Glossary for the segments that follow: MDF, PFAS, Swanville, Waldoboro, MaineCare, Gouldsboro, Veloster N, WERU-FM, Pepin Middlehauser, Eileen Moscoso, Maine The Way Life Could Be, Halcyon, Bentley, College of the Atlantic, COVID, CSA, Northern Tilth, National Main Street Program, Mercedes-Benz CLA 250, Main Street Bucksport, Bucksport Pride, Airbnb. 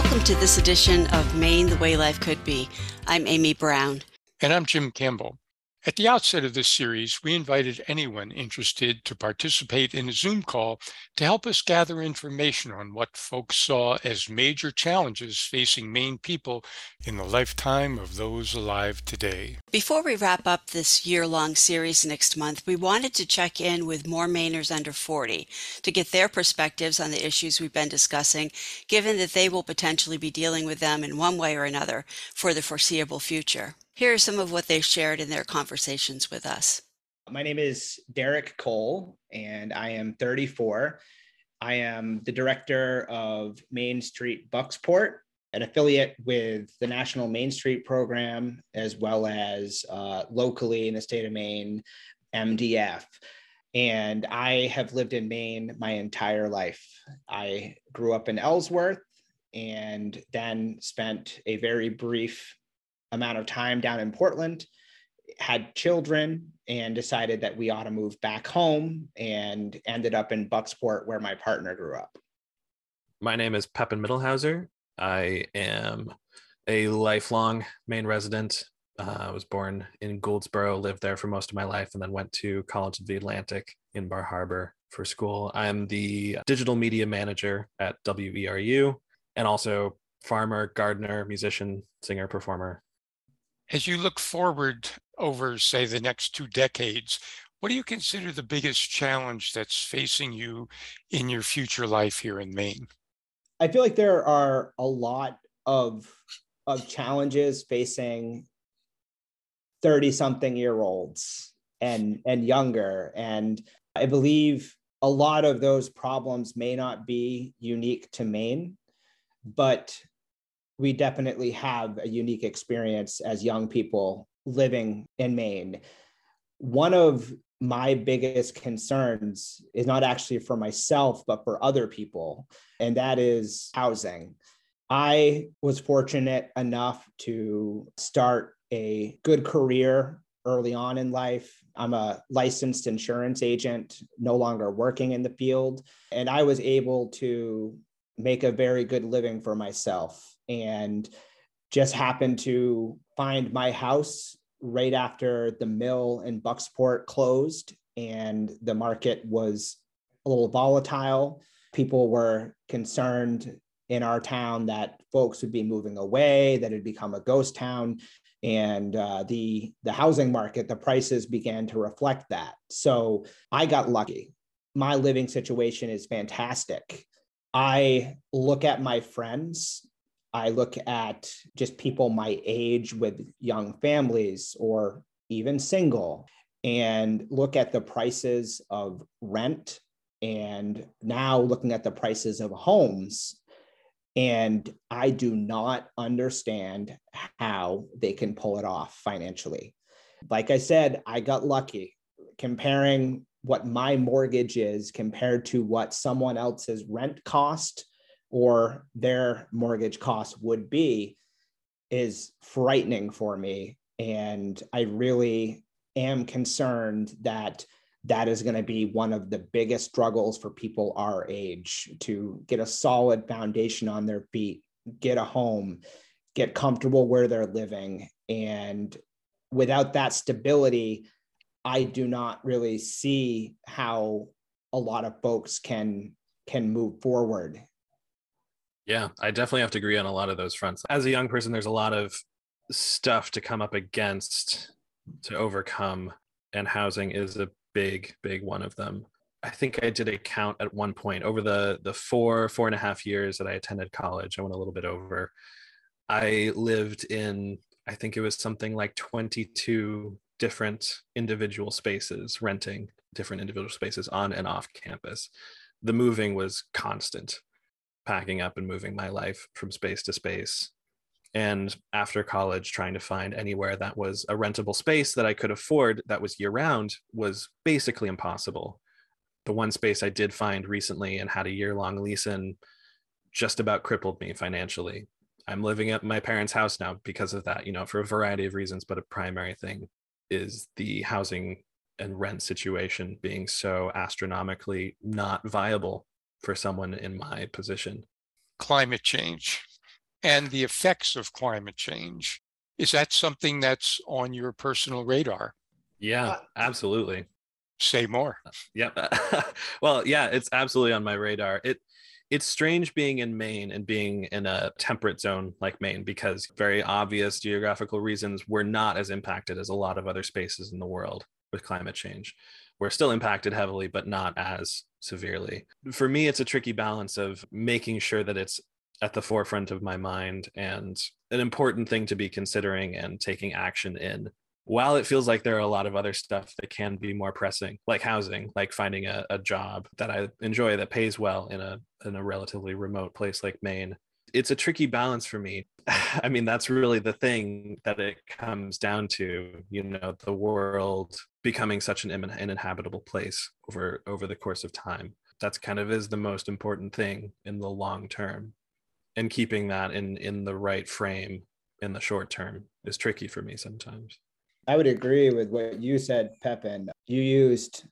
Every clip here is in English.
Welcome to this edition of Maine The Way Life Could Be. I'm Amy Brown. And I'm Jim Campbell. At the outset of this series, we invited anyone interested to participate in a Zoom call to help us gather information on what folks saw as major challenges facing Maine people in the lifetime of those alive today. Before we wrap up this year-long series next month, we wanted to check in with more Mainers under 40 to get their perspectives on the issues we've been discussing, given that they will potentially be dealing with them in one way or another for the foreseeable future. Here are some of what they shared in their conversations with us. My name is Derek Cole, and I am 34. I am the director of Main Street Bucksport, an affiliate with the National Main Street Program, as well as locally in the state of Maine, MDF. And I have lived in Maine my entire life. I grew up in Ellsworth and then spent a very brief amount of time down in Portland, had children, and decided that we ought to move back home and ended up in Bucksport, where my partner grew up. My name is Pepin Middlehauser. I am a lifelong Maine resident. I was born in Gouldsboro, lived there for most of my life, and then went to College of the Atlantic in Bar Harbor for school. I'm the digital media manager at WERU and also farmer, gardener, musician, singer, performer. As you look forward over, say, the next 2 decades, what do you consider the biggest challenge that's facing you in your future life here in Maine? I feel like there are a lot of challenges facing 30-something-year-olds and younger. And I believe a lot of those problems may not be unique to Maine, but we definitely have a unique experience as young people living in Maine. One of my biggest concerns is not actually for myself, but for other people, and that is housing. I was fortunate enough to start a good career early on in life. I'm a licensed insurance agent, no longer working in the field, and I was able to make a very good living for myself, and just happened to find my house right after the mill in Bucksport closed and the market was a little volatile. People were concerned in our town that folks would be moving away, that it'd become a ghost town, and the housing market, the prices began to reflect that. So I got lucky. My living situation is fantastic. I look at my friends, I look at just people my age with young families or even single, and look at the prices of rent, and now looking at the prices of homes. And I do not understand how they can pull it off financially. Like I said, I got lucky. Comparing what my mortgage is compared to what someone else's rent cost or their mortgage cost would be is frightening for me. And I really am concerned that that is going to be one of the biggest struggles for people our age, to get a solid foundation on their feet, get a home, get comfortable where they're living. And without that stability, I do not really see how a lot of folks can move forward. Yeah, I definitely have to agree on a lot of those fronts. As a young person, there's a lot of stuff to come up against, to overcome, and housing is a big, big one of them. I think I did a count at one point over the four and a half years that I attended college. I went a little bit over. I lived in, I think it was something like 22 different individual spaces, renting different individual spaces on and off campus. The moving was constant, packing up and moving my life from space to space. And after college, trying to find anywhere that was a rentable space that I could afford that was year round was basically impossible. The one space I did find recently and had a year-long lease in just about crippled me financially. I'm living at my parents' house now because of that, you know, for a variety of reasons, but a primary thing is the housing and rent situation being so astronomically not viable for someone in my position. Climate change. and the effects of climate change. Is that something that's on your personal radar? Yeah, absolutely. Say more. Yep. Well, yeah, it's absolutely on my radar. It's strange being in Maine and being in a temperate zone like Maine, because very obvious geographical reasons, we're not as impacted as a lot of other spaces in the world with climate change. We're still impacted heavily, but not as severely. For me, it's a tricky balance of making sure that it's at the forefront of my mind and an important thing to be considering and taking action in. While it feels like there are a lot of other stuff that can be more pressing, like housing, like finding a job that I enjoy that pays well in a relatively remote place like Maine, it's a tricky balance for me. I mean, that's really the thing that it comes down to, you know, the world becoming such an inhabitable place over the course of time. That's kind of is the most important thing in the long term. And keeping that in the right frame in the short term is tricky for me sometimes. I would agree with what you said, Pepin. You used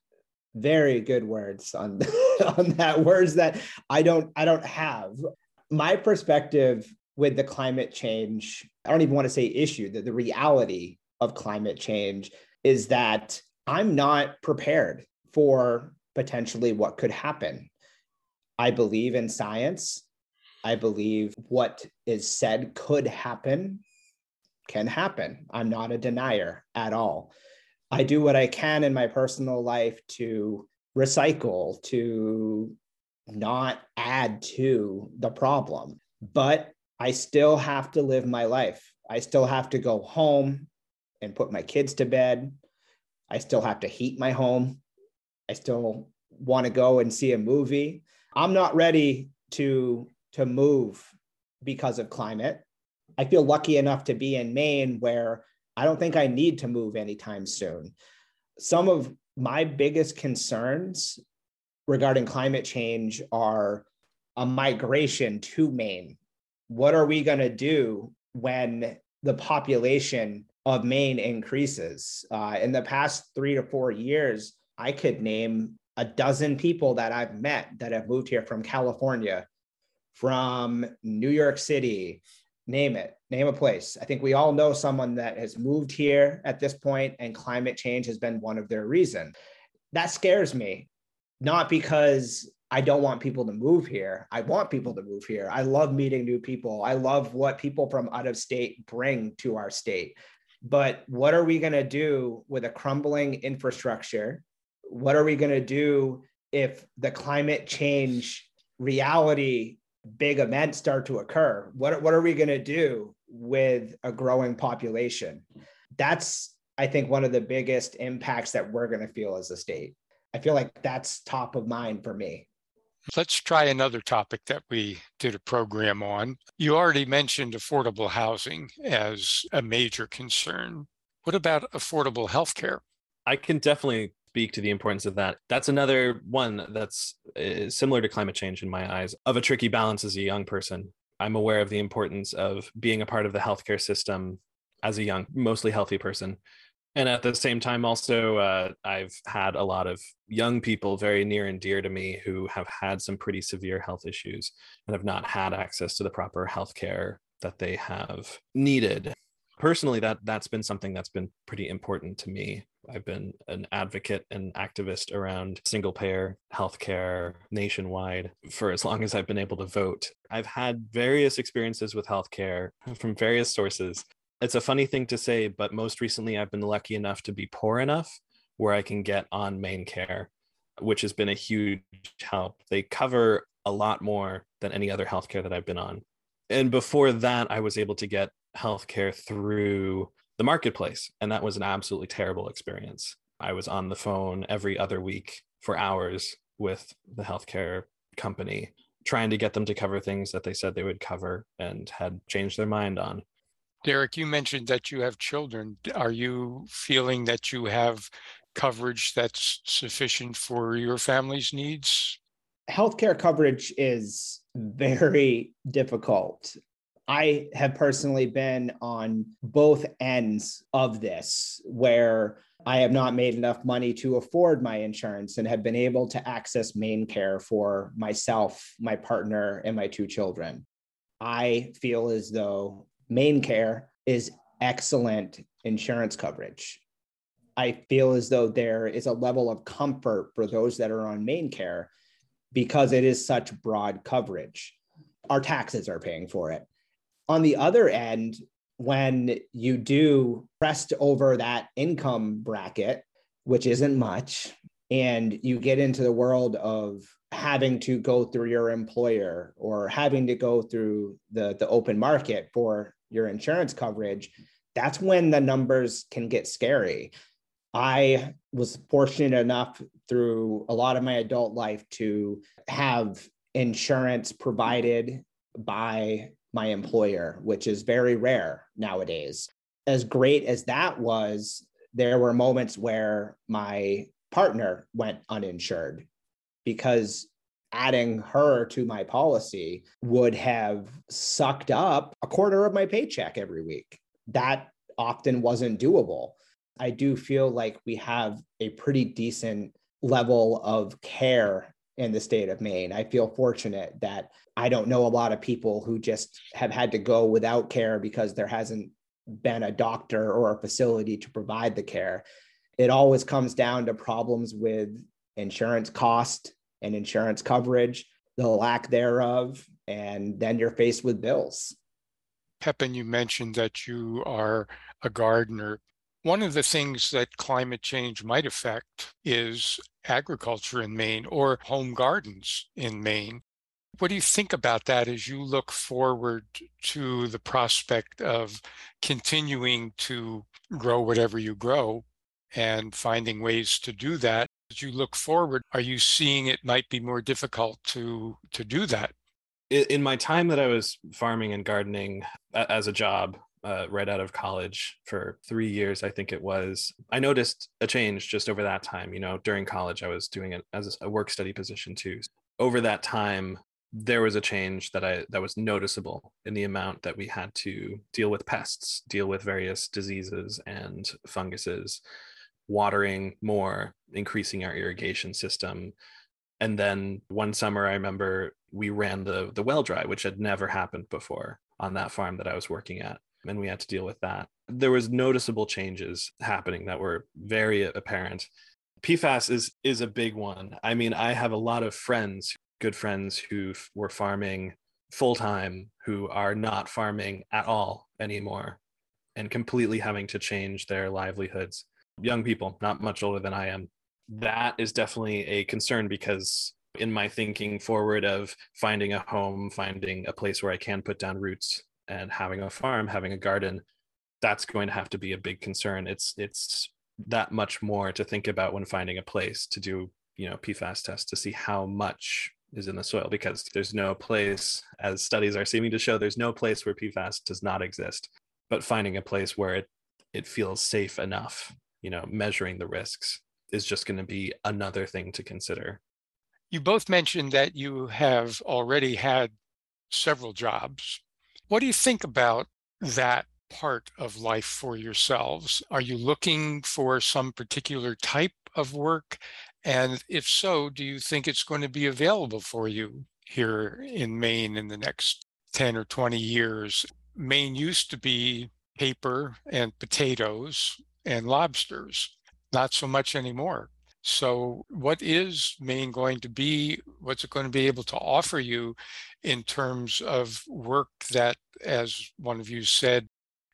very good words on that, words that I don't have. My perspective with the climate change, I don't even want to say issue, that the reality of climate change is that I'm not prepared for potentially what could happen. I believe in science. I believe what is said could happen can happen. I'm not a denier at all. I do what I can in my personal life to recycle, to not add to the problem, but I still have to live my life. I still have to go home and put my kids to bed. I still have to heat my home. I still want to go and see a movie. I'm not ready to move because of climate. I feel lucky enough to be in Maine where I don't think I need to move anytime soon. Some of my biggest concerns regarding climate change are a migration to Maine. What are we going to do when the population of Maine increases? In the past 3 to 4 years, I could name 12 people that I've met that have moved here from California, from New York City. Name it, name a place. I think we all know someone that has moved here at this point, and climate change has been one of their reasons. That scares me, not because I don't want people to move here. I want people to move here. I love meeting new people. I love what people from out of state bring to our state. But what are we going to do with a crumbling infrastructure? What are we going to do if the climate change reality big events start to occur? What are we going to do with a growing population? That's, I think, one of the biggest impacts that we're going to feel as a state. I feel like that's top of mind for me. Let's try another topic that we did a program on. You already mentioned affordable housing as a major concern. What about affordable healthcare? I can definitely speak to the importance of that. That's another one that's similar to climate change in my eyes, of a tricky balance as a young person. I'm aware of the importance of being a part of the healthcare system as a young, mostly healthy person. And at the same time, also, I've had a lot of young people very near and dear to me who have had some pretty severe health issues and have not had access to the proper healthcare that they have needed. Personally, that's been something that's been pretty important to me. I've been an advocate and activist around single payer healthcare nationwide for as long as I've been able to vote. I've had various experiences with healthcare from various sources. It's a funny thing to say, but most recently I've been lucky enough to be poor enough where I can get on MaineCare, which has been a huge help. They cover a lot more than any other healthcare that I've been on. And before that, I was able to get healthcare through the marketplace. And that was an absolutely terrible experience. I was on the phone every other week for hours with the healthcare company, trying to get them to cover things that they said they would cover and had changed their mind on. Derek, you mentioned that you have children. Are you feeling that you have coverage that's sufficient for your family's needs? Healthcare coverage is very difficult. I have personally been on both ends of this, where I have not made enough money to afford my insurance and have been able to access MaineCare for myself, my partner, and my 2 children. I feel as though MaineCare is excellent insurance coverage. I feel as though there is a level of comfort for those that are on MaineCare because it is such broad coverage. Our taxes are paying for it. On the other end, when you do crest over that income bracket, which isn't much, and you get into the world of having to go through your employer or having to go through the open market for your insurance coverage, that's when the numbers can get scary. I was fortunate enough through a lot of my adult life to have insurance provided by my employer, which is very rare nowadays. As great as that was, there were moments where my partner went uninsured because adding her to my policy would have sucked up a quarter of my paycheck every week. That often wasn't doable. I do feel like we have a pretty decent level of care in the state of Maine. I feel fortunate that I don't know a lot of people who just have had to go without care because there hasn't been a doctor or a facility to provide the care. It always comes down to problems with insurance cost and insurance coverage, the lack thereof, and then you're faced with bills. Pepin, you mentioned that you are a gardener. One of the things that climate change might affect is agriculture in Maine or home gardens in Maine. What do you think about that as you look forward to the prospect of continuing to grow whatever you grow and finding ways to do that? As you look forward, are you seeing it might be more difficult to do that? In my time that I was farming and gardening as a job right out of college for 3 years, I think it was, I noticed a change just over that time. You know, during college, I was doing it as a work study position too. Over that time, there was a change that was noticeable in the amount that we had to deal with pests, deal with various diseases and funguses, watering more, increasing our irrigation system. And then one summer, I remember we ran the well dry, which had never happened before on that farm that I was working at. And we had to deal with that. There was noticeable changes happening that were very apparent. PFAS is a big one. I mean, I have a lot of friends, good friends who were farming full-time, who are not farming at all anymore and completely having to change their livelihoods. Young people, not much older than I am. That is definitely a concern because in my thinking forward of finding a home, finding a place where I can put down roots and having a farm, having a garden, that's going to have to be a big concern. It's that much more to think about when finding a place to do, you know, PFAS tests to see how much is in the soil, because there's no place, as studies are seeming to show, there's no place where PFAS does not exist, but finding a place where it feels safe enough, you know, measuring the risks is just going to be another thing to consider. You both mentioned that you have already had several jobs. What do you think about that part of life for yourselves? Are you looking for some particular type of work? And if so, do you think it's going to be available for you here in Maine in the next 10 or 20 years? Maine used to be paper and potatoes and lobsters, not so much anymore. So what is Maine going to be? What's it going to be able to offer you in terms of work that, as one of you said,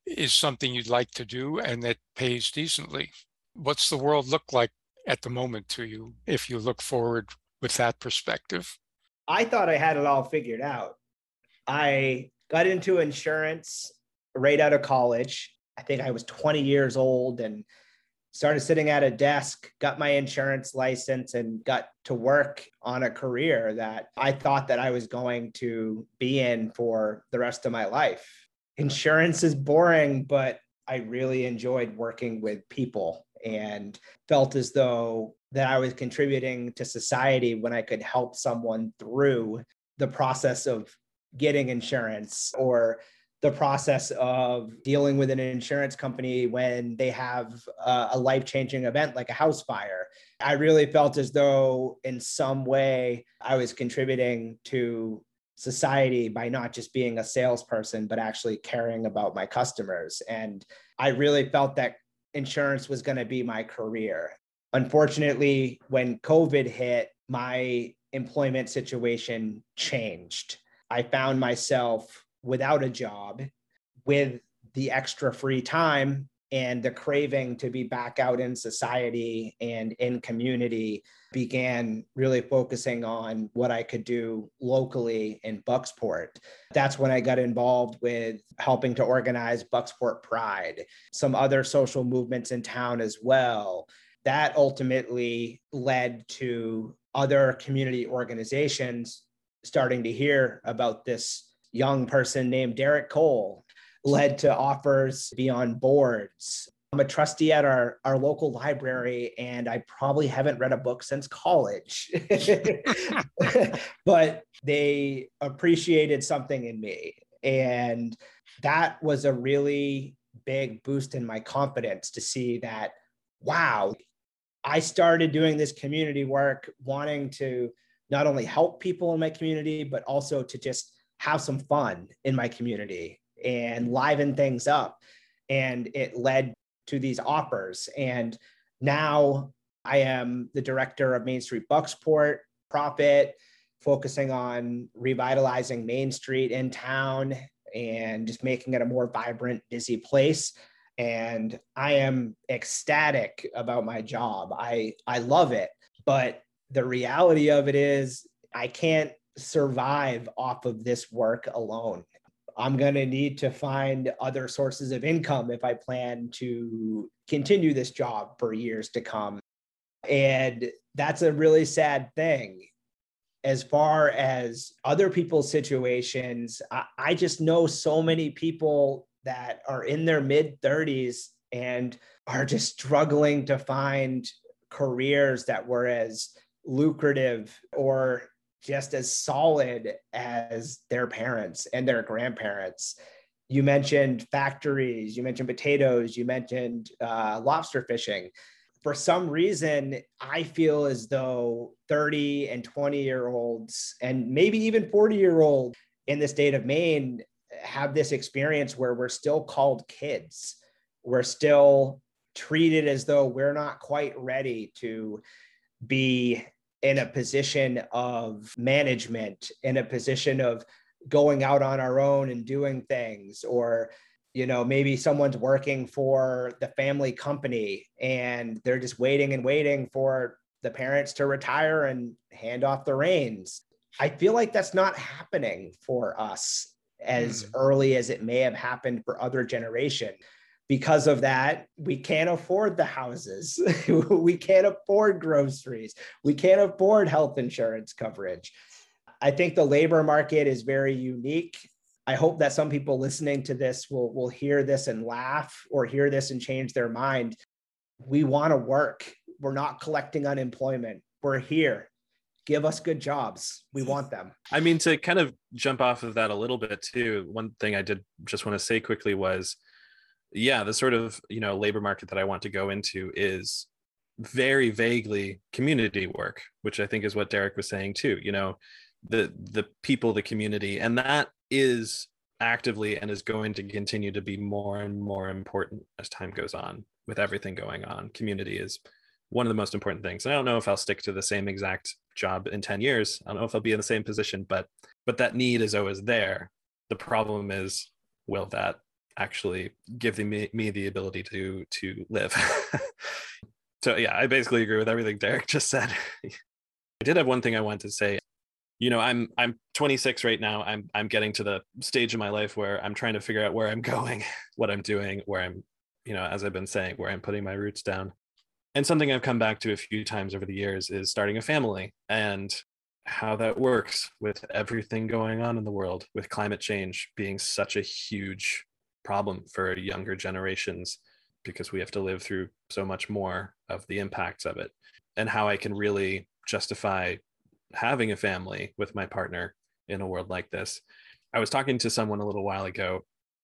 is something you'd like to do and that pays decently? What's the world look like at the moment to you if you look forward with that perspective? I thought I had it all figured out. I got into insurance right out of college. I think I was 20 years old and started sitting at a desk, got my insurance license, and got to work on a career that I thought that I was going to be in for the rest of my life. Insurance is boring, but I really enjoyed working with people and felt as though that I was contributing to society when I could help someone through the process of getting insurance or the process of dealing with an insurance company when they have a life-changing event like a house fire. I really felt as though in some way I was contributing to society by not just being a salesperson, but actually caring about my customers. And I really felt that insurance was going to be my career. Unfortunately, when COVID hit, my employment situation changed. I found myself without a job, with the extra free time and the craving to be back out in society and in community, began really focusing on what I could do locally in Bucksport. That's when I got involved with helping to organize Bucksport Pride, some other social movements in town as well. That ultimately led to other community organizations starting to hear about this young person named Derek Cole, led to offers to be on boards. I'm a trustee at our local library, and I probably haven't read a book since college. But they appreciated something in me. And that was a really big boost in my confidence to see that, wow, I started doing this community work, wanting to not only help people in my community, but also to just have some fun in my community and liven things up. And it led to these offers. And now I am the director of Main Street Bucksport, profit, focusing on revitalizing Main Street in town and just making it a more vibrant, busy place. And I am ecstatic about my job. I love it. But the reality of it is I can't survive off of this work alone. I'm going to need to find other sources of income if I plan to continue this job for years to come. And that's a really sad thing. As far as other people's situations, I just know so many people that are in their mid-30s and are just struggling to find careers that were as lucrative or just as solid as their parents and their grandparents. You mentioned factories, you mentioned potatoes, you mentioned lobster fishing. For some reason, I feel as though 30 and 20-year-olds and maybe even 40-year-olds in the state of Maine have this experience where we're still called kids. We're still treated as though we're not quite ready to be in a position of management, in a position of going out on our own and doing things, or, you know, maybe someone's working for the family company and they're just waiting and waiting for the parents to retire and hand off the reins. I feel like that's not happening for us as early as it may have happened for other generations. Because of that, we can't afford the houses. We can't afford groceries. We can't afford health insurance coverage. I think the labor market is very unique. I hope that some people listening to this will hear this and laugh, or hear this and change their mind. We want to work. We're not collecting unemployment. We're here. Give us good jobs. We want them. I mean, to kind of jump off of that a little bit too, one thing I did just want to say quickly was, yeah, the sort of, you know, labor market that I want to go into is very vaguely community work, which I think is what Derek was saying too, you know, the people, the community, and that is actively and is going to continue to be more and more important as time goes on with everything going on. Community is one of the most important things. And I don't know if I'll stick to the same exact job in 10 years. I don't know if I'll be in the same position, but that need is always there. The problem is, will that actually give me the ability to live? So yeah, I basically agree with everything Derek just said. I did have one thing I wanted to say. You know, I'm 26 right now. I'm getting to the stage in my life where I'm trying to figure out where I'm going, what I'm doing, where I'm, you know, as I've been saying, where I'm putting my roots down. And something I've come back to a few times over the years is starting a family and how that works with everything going on in the world, with climate change being such a huge problem for younger generations, because we have to live through so much more of the impacts of it, and how I can really justify having a family with my partner in a world like this. I was talking to someone a little while ago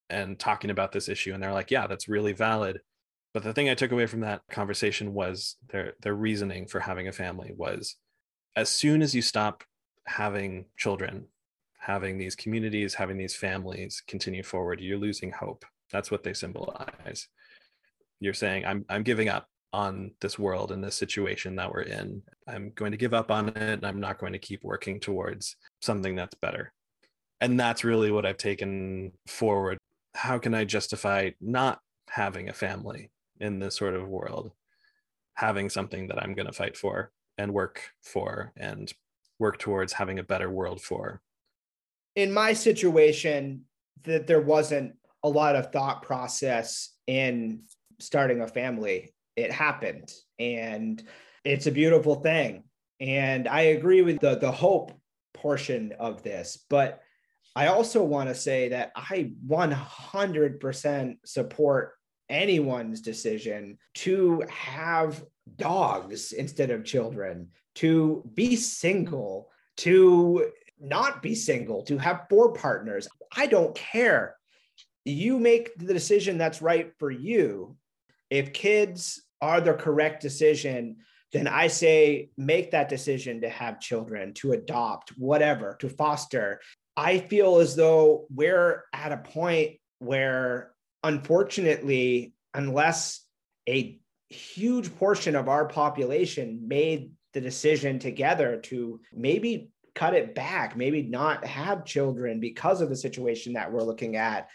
and talking about this issue, and they're like, yeah, that's really valid. But the thing I took away from that conversation was their reasoning for having a family was, as soon as you stop having children, having these communities, having these families continue forward, you're losing hope. That's what they symbolize. You're saying, I'm giving up on this world and this situation that we're in. I'm going to give up on it, and I'm not going to keep working towards something that's better. And that's really what I've taken forward. How can I justify not having a family in this sort of world, having something that I'm going to fight for and work towards having a better world for? In my situation, that there wasn't a lot of thought process in starting a family. It happened, and it's a beautiful thing. And I agree with the hope portion of this, but I also want to say that I 100% support anyone's decision to have dogs instead of children, to be single, to not be single, to have four partners. I don't care. You make the decision that's right for you. If kids are the correct decision, then I say make that decision to have children, to adopt, whatever, to foster. I feel as though we're at a point where, unfortunately, unless a huge portion of our population made the decision together to maybe cut it back, maybe not have children because of the situation that we're looking at,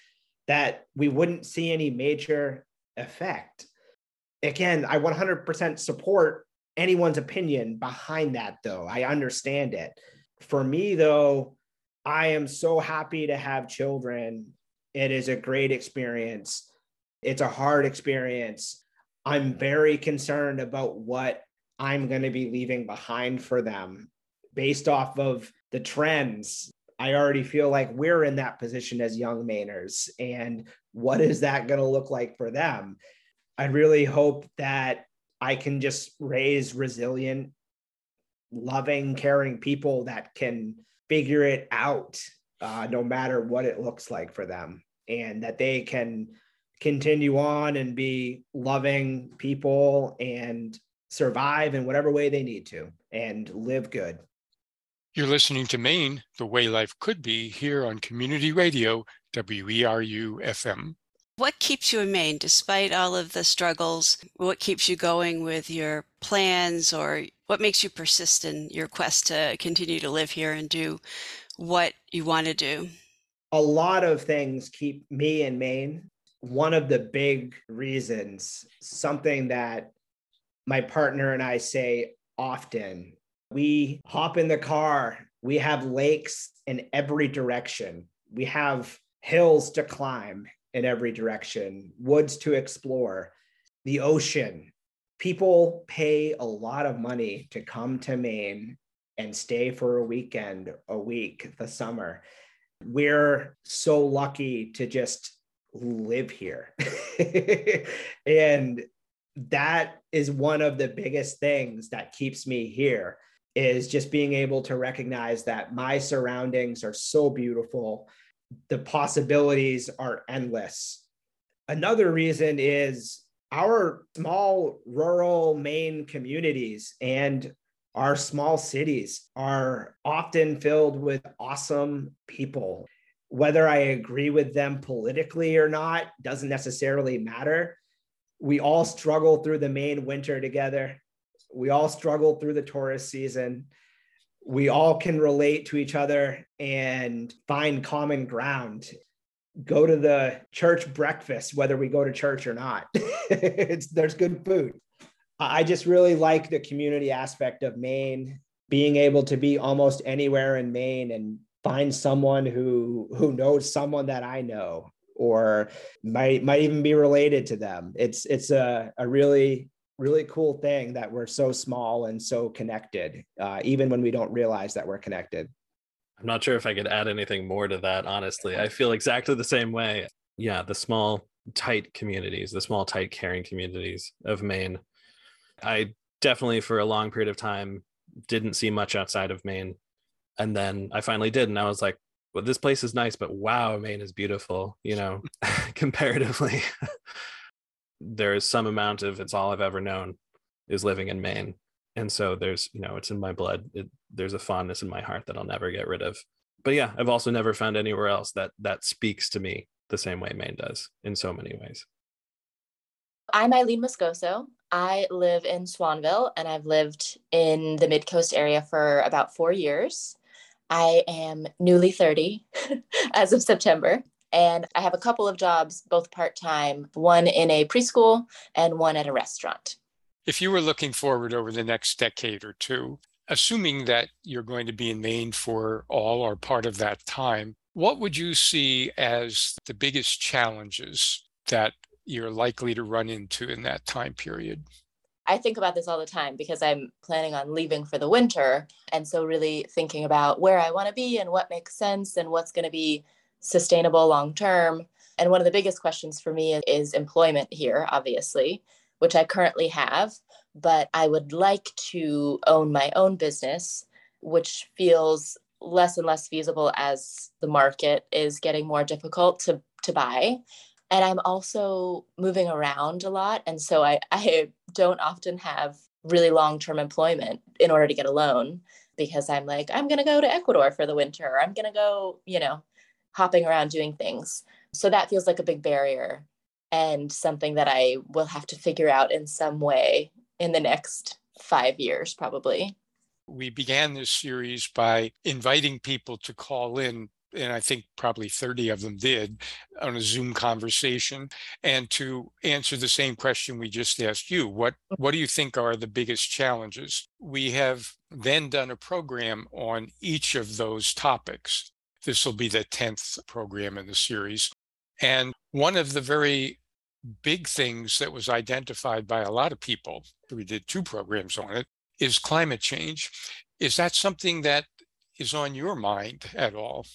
that we wouldn't see any major effect. Again, I 100% support anyone's opinion behind that, though. I understand it. For me, though, I am so happy to have children. It is a great experience. It's a hard experience. I'm very concerned about what I'm going to be leaving behind for them based off of the trends. I already feel like we're in that position as young Mainers. And what is that going to look like for them? I really hope that I can just raise resilient, loving, caring people that can figure it out, no matter what it looks like for them, and that they can continue on and be loving people and survive in whatever way they need to and live good. You're listening to Maine, The Way Life Could Be, here on Community Radio, WERU-FM. What keeps you in Maine despite all of the struggles? What keeps you going with your plans, or what makes you persist in your quest to continue to live here and do what you want to do? A lot of things keep me in Maine. One of the big reasons, something that my partner and I say often, we hop in the car, we have lakes in every direction. We have hills to climb in every direction, woods to explore, the ocean. People pay a lot of money to come to Maine and stay for a weekend, a week, the summer. We're so lucky to just live here. And that is one of the biggest things that keeps me here, is just being able to recognize that my surroundings are so beautiful. The possibilities are endless. Another reason is our small rural Maine communities and our small cities are often filled with awesome people. Whether I agree with them politically or not doesn't necessarily matter. We all struggle through the Maine winter together. We all struggle through the tourist season. We all can relate to each other and find common ground. Go to the church breakfast, whether we go to church or not. There's good food. I just really like the community aspect of Maine, being able to be almost anywhere in Maine and find someone who knows someone that I know, or might even be related to them. It's a really, really cool thing that we're so small and so connected, even when we don't realize that we're connected. I'm not sure if I could add anything more to that, honestly. I feel exactly the same way. Yeah, the small, tight communities, the small, tight, caring communities of Maine. I definitely, for a long period of time, didn't see much outside of Maine. And then I finally did. And I was like, well, this place is nice, but wow, Maine is beautiful, comparatively. There is some amount of, it's all I've ever known is living in Maine. And so there's, it's in my blood. There's a fondness in my heart that I'll never get rid of. But yeah, I've also never found anywhere else that speaks to me the same way Maine does in so many ways. I'm Eileen Moscoso. I live in Swanville, and I've lived in the Mid-Coast area for about 4 years. I am newly 30 as of September, and I have a couple of jobs, both part-time, one in a preschool and one at a restaurant. If you were looking forward over the next decade or two, assuming that you're going to be in Maine for all or part of that time, what would you see as the biggest challenges that you're likely to run into in that time period? I think about this all the time because I'm planning on leaving for the winter. And so really thinking about where I want to be and what makes sense and what's going to be sustainable long term. And one of the biggest questions for me is employment here, obviously, which I currently have, but I would like to own my own business, which feels less and less feasible as the market is getting more difficult to buy. And I'm also moving around a lot. And so I don't often have really long-term employment in order to get a loan, because I'm like, I'm going to go to Ecuador for the winter, or I'm going to go, hopping around doing things. So that feels like a big barrier, and something that I will have to figure out in some way in the next 5 years, probably. We began this series by inviting people to call in, and I think probably 30 of them did, on a Zoom conversation, and to answer the same question we just asked you. What do you think are the biggest challenges? We have then done a program on each of those topics. This will be the 10th program in the series. And one of the very big things that was identified by a lot of people, we did 2 programs on it, is climate change. Is that something that is on your mind at all?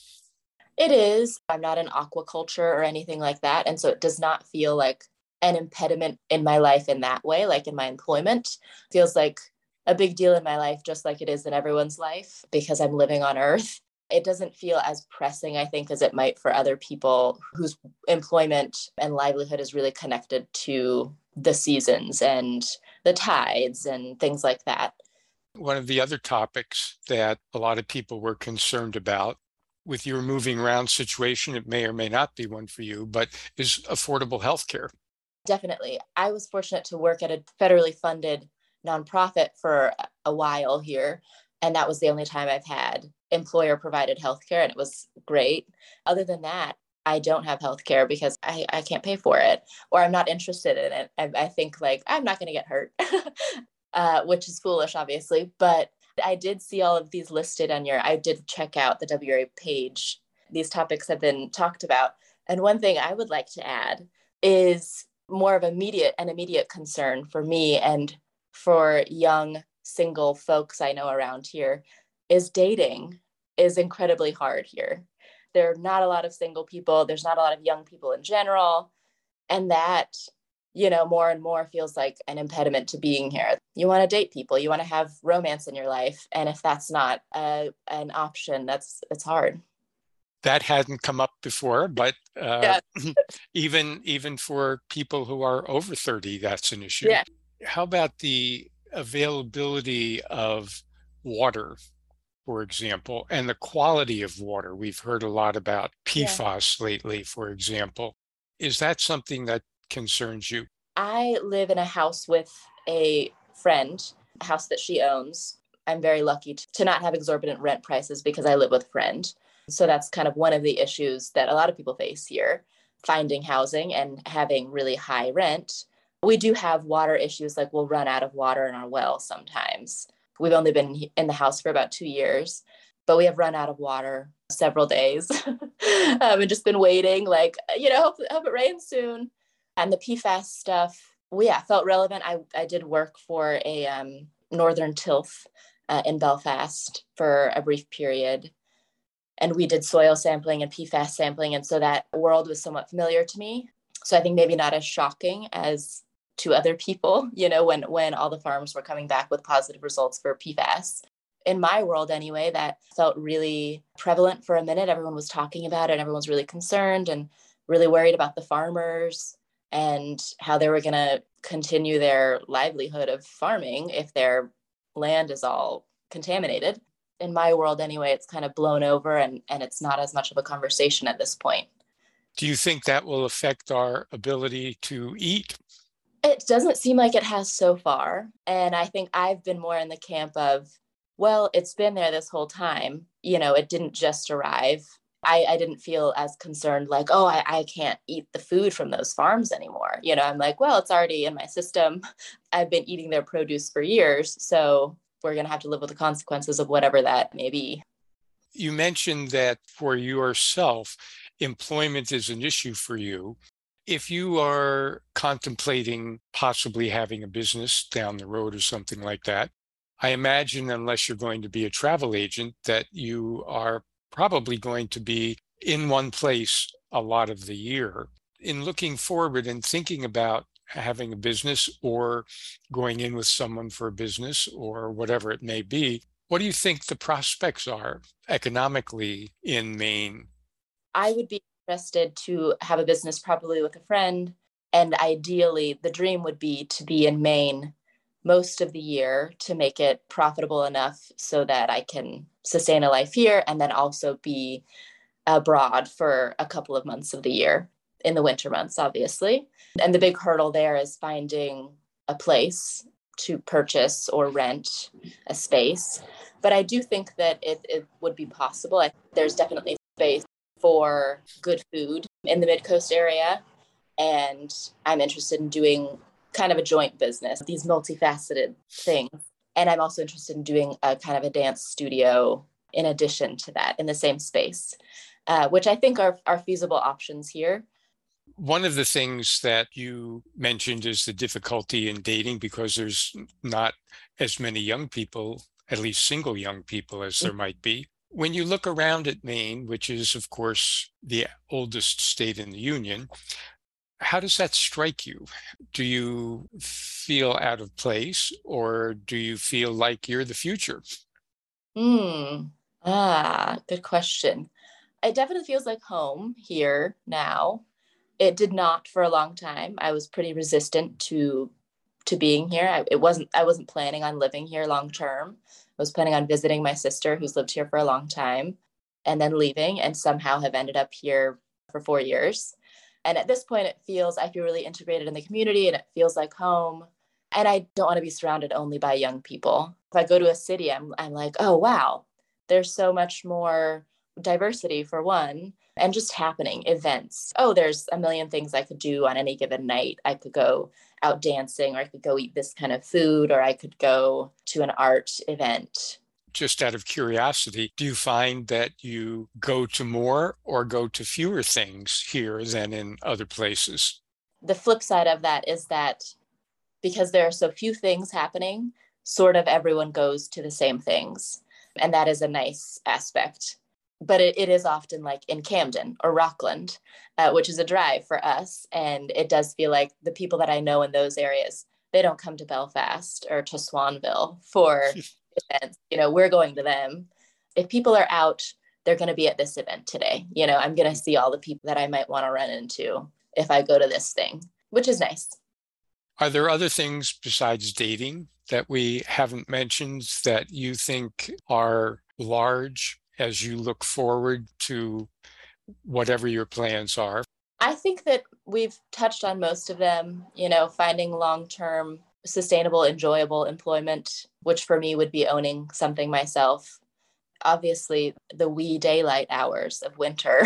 It is. I'm not in aquaculture or anything like that. And so it does not feel like an impediment in my life in that way, like in my employment. It feels like a big deal in my life, just like it is in everyone's life, because I'm living on Earth. It doesn't feel as pressing, I think, as it might for other people whose employment and livelihood is really connected to the seasons and the tides and things like that. One of the other topics that a lot of people were concerned about, with your moving around situation, it may or may not be one for you, but is affordable healthcare. Definitely. I was fortunate to work at a federally funded nonprofit for a while here, and that was the only time I've had employer-provided healthcare, and it was great. Other than that, I don't have healthcare because I can't pay for it, or I'm not interested in it. I think like I'm not going to get hurt, which is foolish, obviously. But I did see all of these listed on I did check out the WRA page. These topics have been talked about. And one thing I would like to add is more of an immediate concern for me and for young single folks I know around here is dating is incredibly hard here. There are not a lot of single people. There's not a lot of young people in general. And that, more and more feels like an impediment to being here. You want to date people. You want to have romance in your life. And if that's not an option, it's hard. That hadn't come up before, but even for people who are over 30, that's an issue. Yeah. How about the availability of water, for example, and the quality of water? We've heard a lot about PFAS lately, for example. Is that something that concerns you? I live in a house with a friend, a house that she owns. I'm very lucky to not have exorbitant rent prices because I live with a friend. So that's kind of one of the issues that a lot of people face here, finding housing and having really high rent. We do have water issues, like we'll run out of water in our well sometimes. We've only been in the house for about 2 years, but we have run out of water several days and just been waiting, hope it rains soon. And the PFAS stuff, felt relevant. I did work for a Northern Tilth in Belfast for a brief period, and we did soil sampling and PFAS sampling. And so that world was somewhat familiar to me. So I think maybe not as shocking as to other people, when all the farms were coming back with positive results for PFAS. In my world anyway, that felt really prevalent for a minute. Everyone was talking about it, and everyone was really concerned and really worried about the farmers and how they were going to continue their livelihood of farming if their land is all contaminated. in my world anyway, it's kind of blown over and it's not as much of a conversation at this point. Do you think that will affect our ability to eat? It doesn't seem like it has so far. And I think I've been more in the camp of, well, it's been there this whole time. You know, it didn't just arrive. I didn't feel as concerned like, oh, I can't eat the food from those farms anymore. You know, I'm like, well, it's already in my system. I've been eating their produce for years. So we're going to have to live with the consequences of whatever that may be. You mentioned that for yourself, employment is an issue for you. If you are contemplating possibly having a business down the road or something like that, I imagine unless you're going to be a travel agent, that you are probably going to be in one place a lot of the year. In looking forward and thinking about having a business or going in with someone for a business or whatever it may be, what do you think the prospects are economically in Maine? I would be interested to have a business probably with a friend. And ideally, the dream would be to be in Maine most of the year to make it profitable enough so that I can sustain a life here and then also be abroad for a couple of months of the year in the winter months, obviously. And the big hurdle there is finding a place to purchase or rent a space. But I do think that it would be possible. There's definitely space for good food in the Mid-Coast area. And I'm interested in doing kind of a joint business, these multifaceted things. And I'm also interested in doing a kind of a dance studio in addition to that in the same space, which I think are feasible options here. One of the things that you mentioned is the difficulty in dating because there's not as many young people, at least single young people, as there might be. When you look around at Maine, which is, of course, the oldest state in the union, how does that strike you? Do you feel out of place or do you feel like you're the future? Good question. It definitely feels like home here now. It did not for a long time. I was pretty resistant to being here. I wasn't planning on living here long term. I was planning on visiting my sister who's lived here for a long time and then leaving and somehow have ended up here for 4 years. And at this point, I feel really integrated in the community and it feels like home. And I don't want to be surrounded only by young people. If I go to a city, I'm like, oh, wow, there's so much more diversity for one and just happening events. Oh, there's a million things I could do on any given night. I could go out dancing or I could go eat this kind of food or I could go to an art event. Just out of curiosity, do you find that you go to more or go to fewer things here than in other places? The flip side of that is that because there are so few things happening, sort of everyone goes to the same things. And that is a nice aspect. But it is often like in Camden or Rockland, which is a drive for us. And it does feel like the people that I know in those areas, they don't come to Belfast or to Swanville for events. You know, we're going to them. If people are out, they're going to be at this event today. You know, I'm going to see all the people that I might want to run into if I go to this thing, which is nice. Are there other things besides dating that we haven't mentioned that you think are large as you look forward to whatever your plans are? I think that we've touched on most of them, you know, finding long-term, sustainable, enjoyable employment, which for me would be owning something myself. Obviously, the wee daylight hours of winter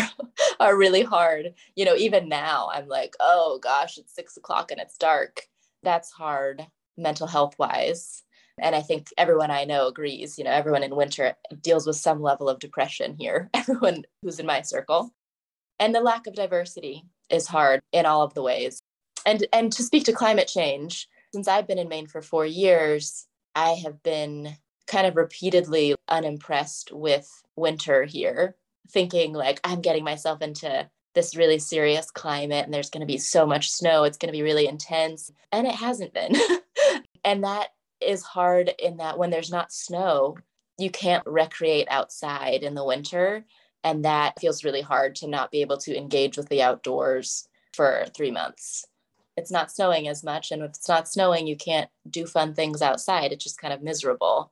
are really hard. You know, even now I'm like, oh gosh, it's 6 o'clock and it's dark. That's hard mental health wise. And I think everyone I know agrees, you know, everyone in winter deals with some level of depression here, everyone who's in my circle. And the lack of diversity is hard in all of the ways. And to speak to climate change, since I've been in Maine for 4 years, I have been kind of repeatedly unimpressed with winter here, thinking like I'm getting myself into this really serious climate and there's going to be so much snow, it's going to be really intense. And it hasn't been. And that is hard in that when there's not snow, you can't recreate outside in the winter. And that feels really hard to not be able to engage with the outdoors for 3 months. It's not snowing as much. And if it's not snowing, you can't do fun things outside. It's just kind of miserable.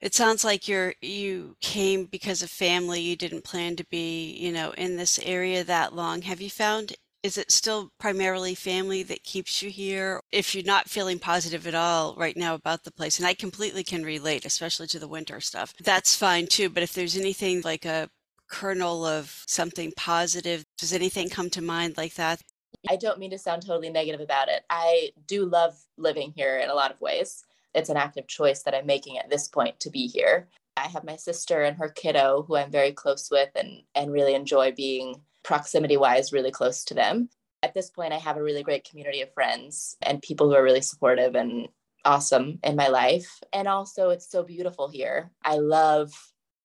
It sounds like you came because of family. You didn't plan to be, in this area that long. Have you found, is it still primarily family that keeps you here? If you're not feeling positive at all right now about the place, and I completely can relate, especially to the winter stuff, that's fine too. But if there's anything like a kernel of something positive, does anything come to mind like that? I don't mean to sound totally negative about it. I do love living here in a lot of ways. It's an active choice that I'm making at this point to be here. I have my sister and her kiddo who I'm very close with and really enjoy being proximity-wise really close to them. At this point, I have a really great community of friends and people who are really supportive and awesome in my life. And also, it's so beautiful here. I love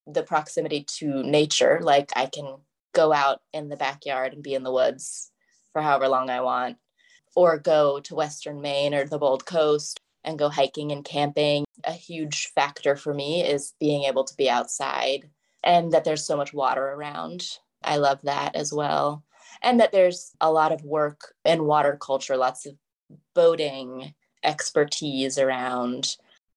the proximity to nature. Like, I can go out in the backyard and be in the woods for however long I want, or go to Western Maine or the Bold Coast and go hiking and camping. A huge factor for me is being able to be outside and that there's so much water around. I love that as well. And that there's a lot of work in water culture, lots of boating expertise around,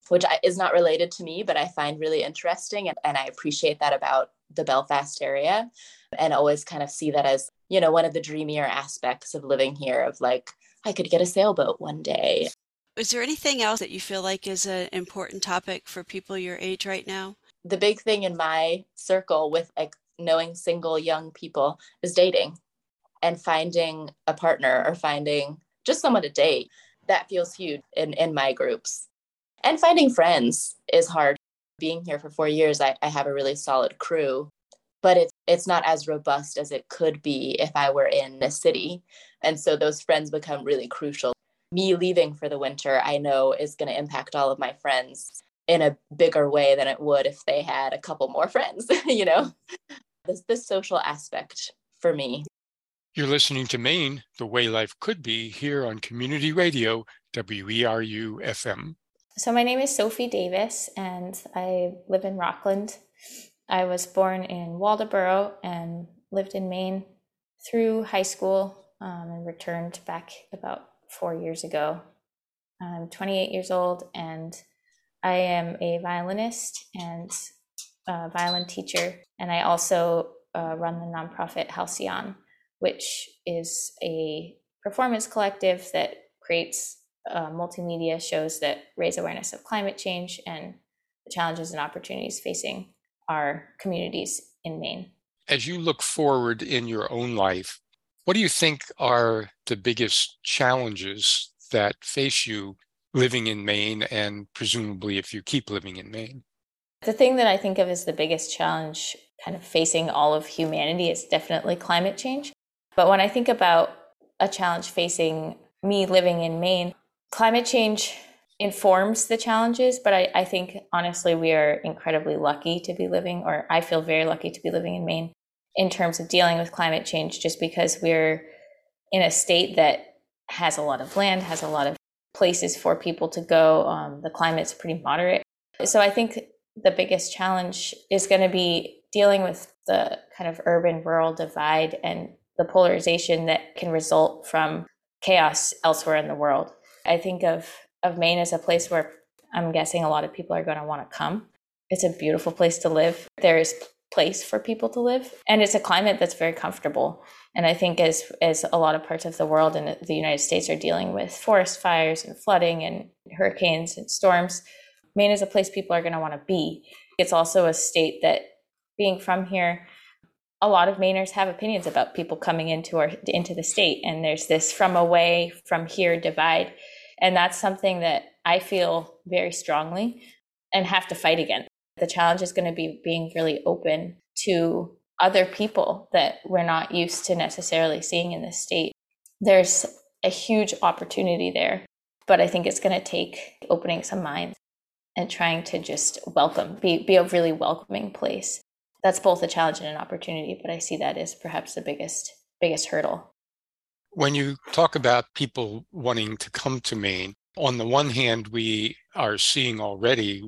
which is not related to me, but I find really interesting. And I appreciate that about the Belfast area, and always kind of see that as, one of the dreamier aspects of living here, of like, I could get a sailboat one day. Is there anything else that you feel like is an important topic for people your age right now? The big thing in my circle with like knowing single young people is dating and finding a partner or finding just someone to date. That feels huge in my groups. And finding friends is hard. Being here for 4 years, I have a really solid crew, but it's not as robust as it could be if I were in a city. And so those friends become really crucial. Me leaving for the winter, I know, is going to impact all of my friends in a bigger way than it would if they had a couple more friends, This social aspect for me. You're listening to Maine, The Way Life Could Be, here on Community Radio, WERU-FM. So my name is Sophie Davis, and I live in Rockland. I was born in Waldoboro and lived in Maine through high school and returned back about 4 years ago. I'm 28 years old, and I am a violinist and a violin teacher, and I also run the nonprofit Halcyon, which is a performance collective that creates multimedia shows that raise awareness of climate change and the challenges and opportunities facing our communities in Maine. As you look forward in your own life, what do you think are the biggest challenges that face you living in Maine, and presumably if you keep living in Maine? The thing that I think of as the biggest challenge kind of facing all of humanity is definitely climate change. But when I think about a challenge facing me living in Maine, climate change informs the challenges, but I think honestly we are incredibly lucky to be living, or I feel very lucky to be living in Maine in terms of dealing with climate change, just because we're in a state that has a lot of land, has a lot of places for people to go. The climate's pretty moderate. So I think the biggest challenge is going to be dealing with the kind of urban-rural divide and the polarization that can result from chaos elsewhere in the world. I think of Maine as a place where I'm guessing a lot of people are going to want to come. It's a beautiful place to live. There is place for people to live, and it's a climate that's very comfortable. And I think as a lot of parts of the world and the United States are dealing with forest fires and flooding and hurricanes and storms, Maine is a place people are going to want to be. It's also a state that, being from here, a lot of Mainers have opinions about people coming into the state, and there's this from away, from here divide. And that's something that I feel very strongly and have to fight against. The challenge is going to be being really open to other people that we're not used to necessarily seeing in this state. There's a huge opportunity there, but I think it's going to take opening some minds and trying to just welcome, be a really welcoming place. That's both a challenge and an opportunity, but I see that as perhaps the biggest hurdle. When you talk about people wanting to come to Maine, on the one hand, we are seeing already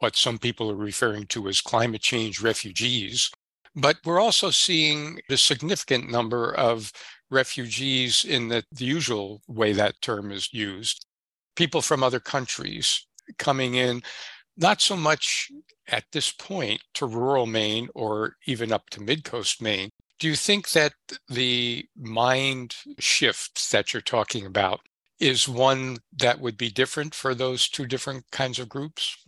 what some people are referring to as climate change refugees, but we're also seeing a significant number of refugees in the usual way that term is used, people from other countries coming in not so much at this point to rural Maine or even up to mid-coast Maine. Do you think that the mind shift that you're talking about is one that would be different for those two different kinds of groups?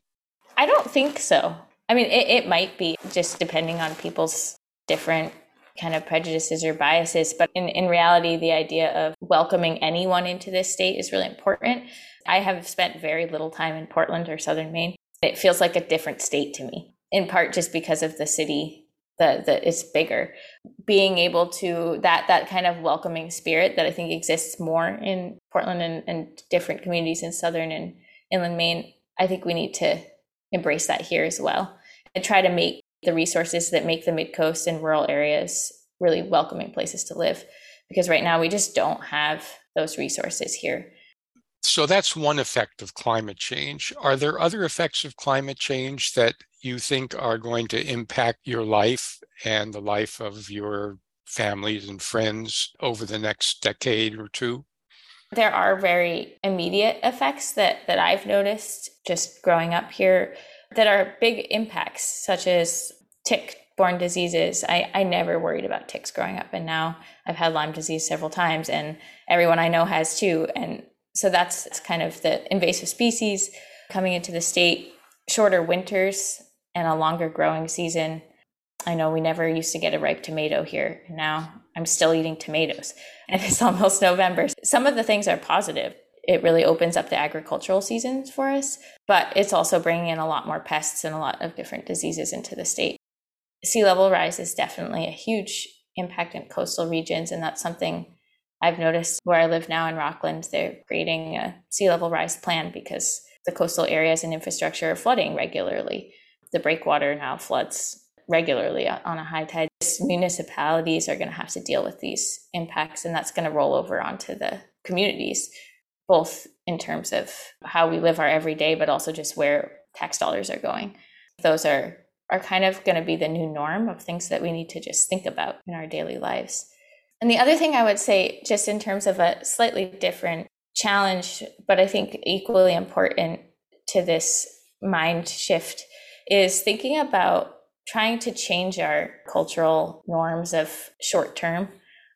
I don't think so. I mean, it might be just depending on people's different kind of prejudices or biases. But in reality, the idea of welcoming anyone into this state is really important. I have spent very little time in Portland or Southern Maine. It feels like a different state to me, in part just because of the city that it's bigger. Being able to, that kind of welcoming spirit that I think exists more in Portland and different communities in Southern and Inland Maine, I think we need to embrace that here as well and try to make the resources that make the mid-coast and rural areas really welcoming places to live, because right now we just don't have those resources here. So that's one effect of climate change. Are there other effects of climate change that you think are going to impact your life and the life of your families and friends over the next decade or two? There are very immediate effects that I've noticed just growing up here that are big impacts, such as tick-borne diseases. I never worried about ticks growing up, and now I've had Lyme disease several times, and everyone I know has too. And so that's kind of the invasive species coming into the state, shorter winters and a longer growing season. I know we never used to get a ripe tomato here, and now I'm still eating tomatoes, and it's almost November. Some of the things are positive. It really opens up the agricultural seasons for us, but it's also bringing in a lot more pests and a lot of different diseases into the state. Sea level rise is definitely a huge impact in coastal regions, and that's something I've noticed where I live now in Rockland. They're creating a sea level rise plan because the coastal areas and infrastructure are flooding regularly. The breakwater now floods regularly on a high tide. Municipalities are going to have to deal with these impacts, and that's going to roll over onto the communities, both in terms of how we live our everyday, but also just where tax dollars are going. Those are kind of going to be the new norm of things that we need to just think about in our daily lives. And the other thing I would say, just in terms of a slightly different challenge, but I think equally important to this mind shift, is thinking about trying to change our cultural norms of short term.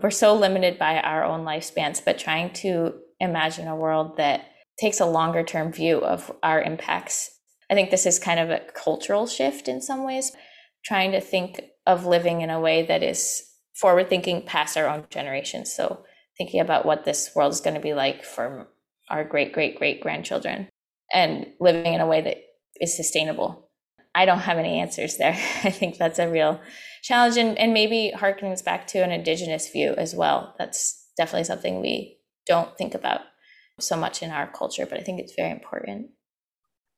We're so limited by our own lifespans, but trying to imagine a world that takes a longer term view of our impacts. I think this is kind of a cultural shift in some ways, trying to think of living in a way that is forward thinking past our own generation. So thinking about what this world is going to be like for our great, great, great grandchildren, and living in a way that is sustainable. I don't have any answers there. I think that's a real challenge, and maybe harkens back to an Indigenous view as well. That's definitely something we don't think about so much in our culture, but I think it's very important.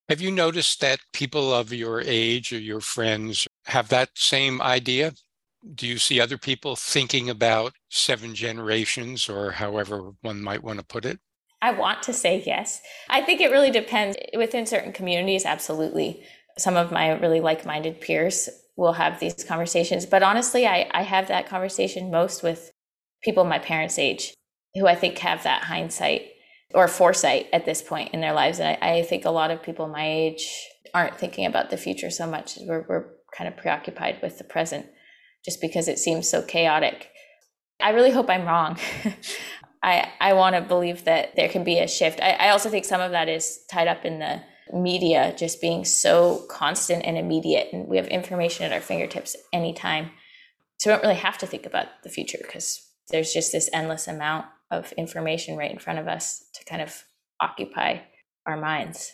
Have you noticed that people of your age or your friends have that same idea? Do you see other people thinking about 7 generations, or however one might want to put it? I want to say yes. I think it really depends. Within certain communities, absolutely. Some of my really like-minded peers will have these conversations. But honestly, I have that conversation most with people my parents' age, who I think have that hindsight or foresight at this point in their lives. And I think a lot of people my age aren't thinking about the future so much. We're kind of preoccupied with the present just because it seems so chaotic. I really hope I'm wrong. I want to believe that there can be a shift. I also think some of that is tied up in the media just being so constant and immediate, and we have information at our fingertips anytime, so we don't really have to think about the future because there's just this endless amount of information right in front of us to kind of occupy our minds.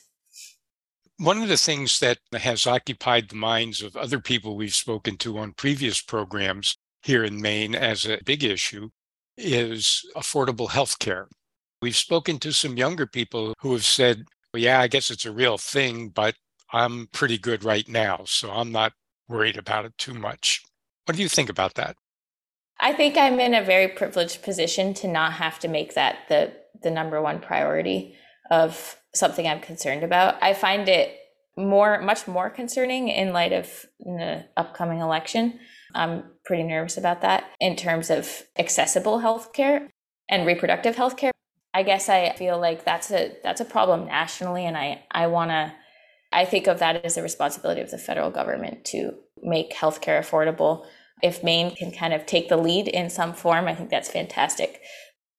One of the things that has occupied the minds of other people we've spoken to on previous programs here in Maine as a big issue is affordable health care. We've spoken to some younger people who have said, yeah, I guess it's a real thing, but I'm pretty good right now, so I'm not worried about it too much. What do you think about that? I think I'm in a very privileged position to not have to make that the number one priority of something I'm concerned about. I find it much more concerning in light of the upcoming election. I'm pretty nervous about that in terms of accessible healthcare and reproductive healthcare. I guess I feel like that's a problem nationally, and I want to I think of that as the responsibility of the federal government to make healthcare affordable. If Maine can kind of take the lead in some form, I think that's fantastic.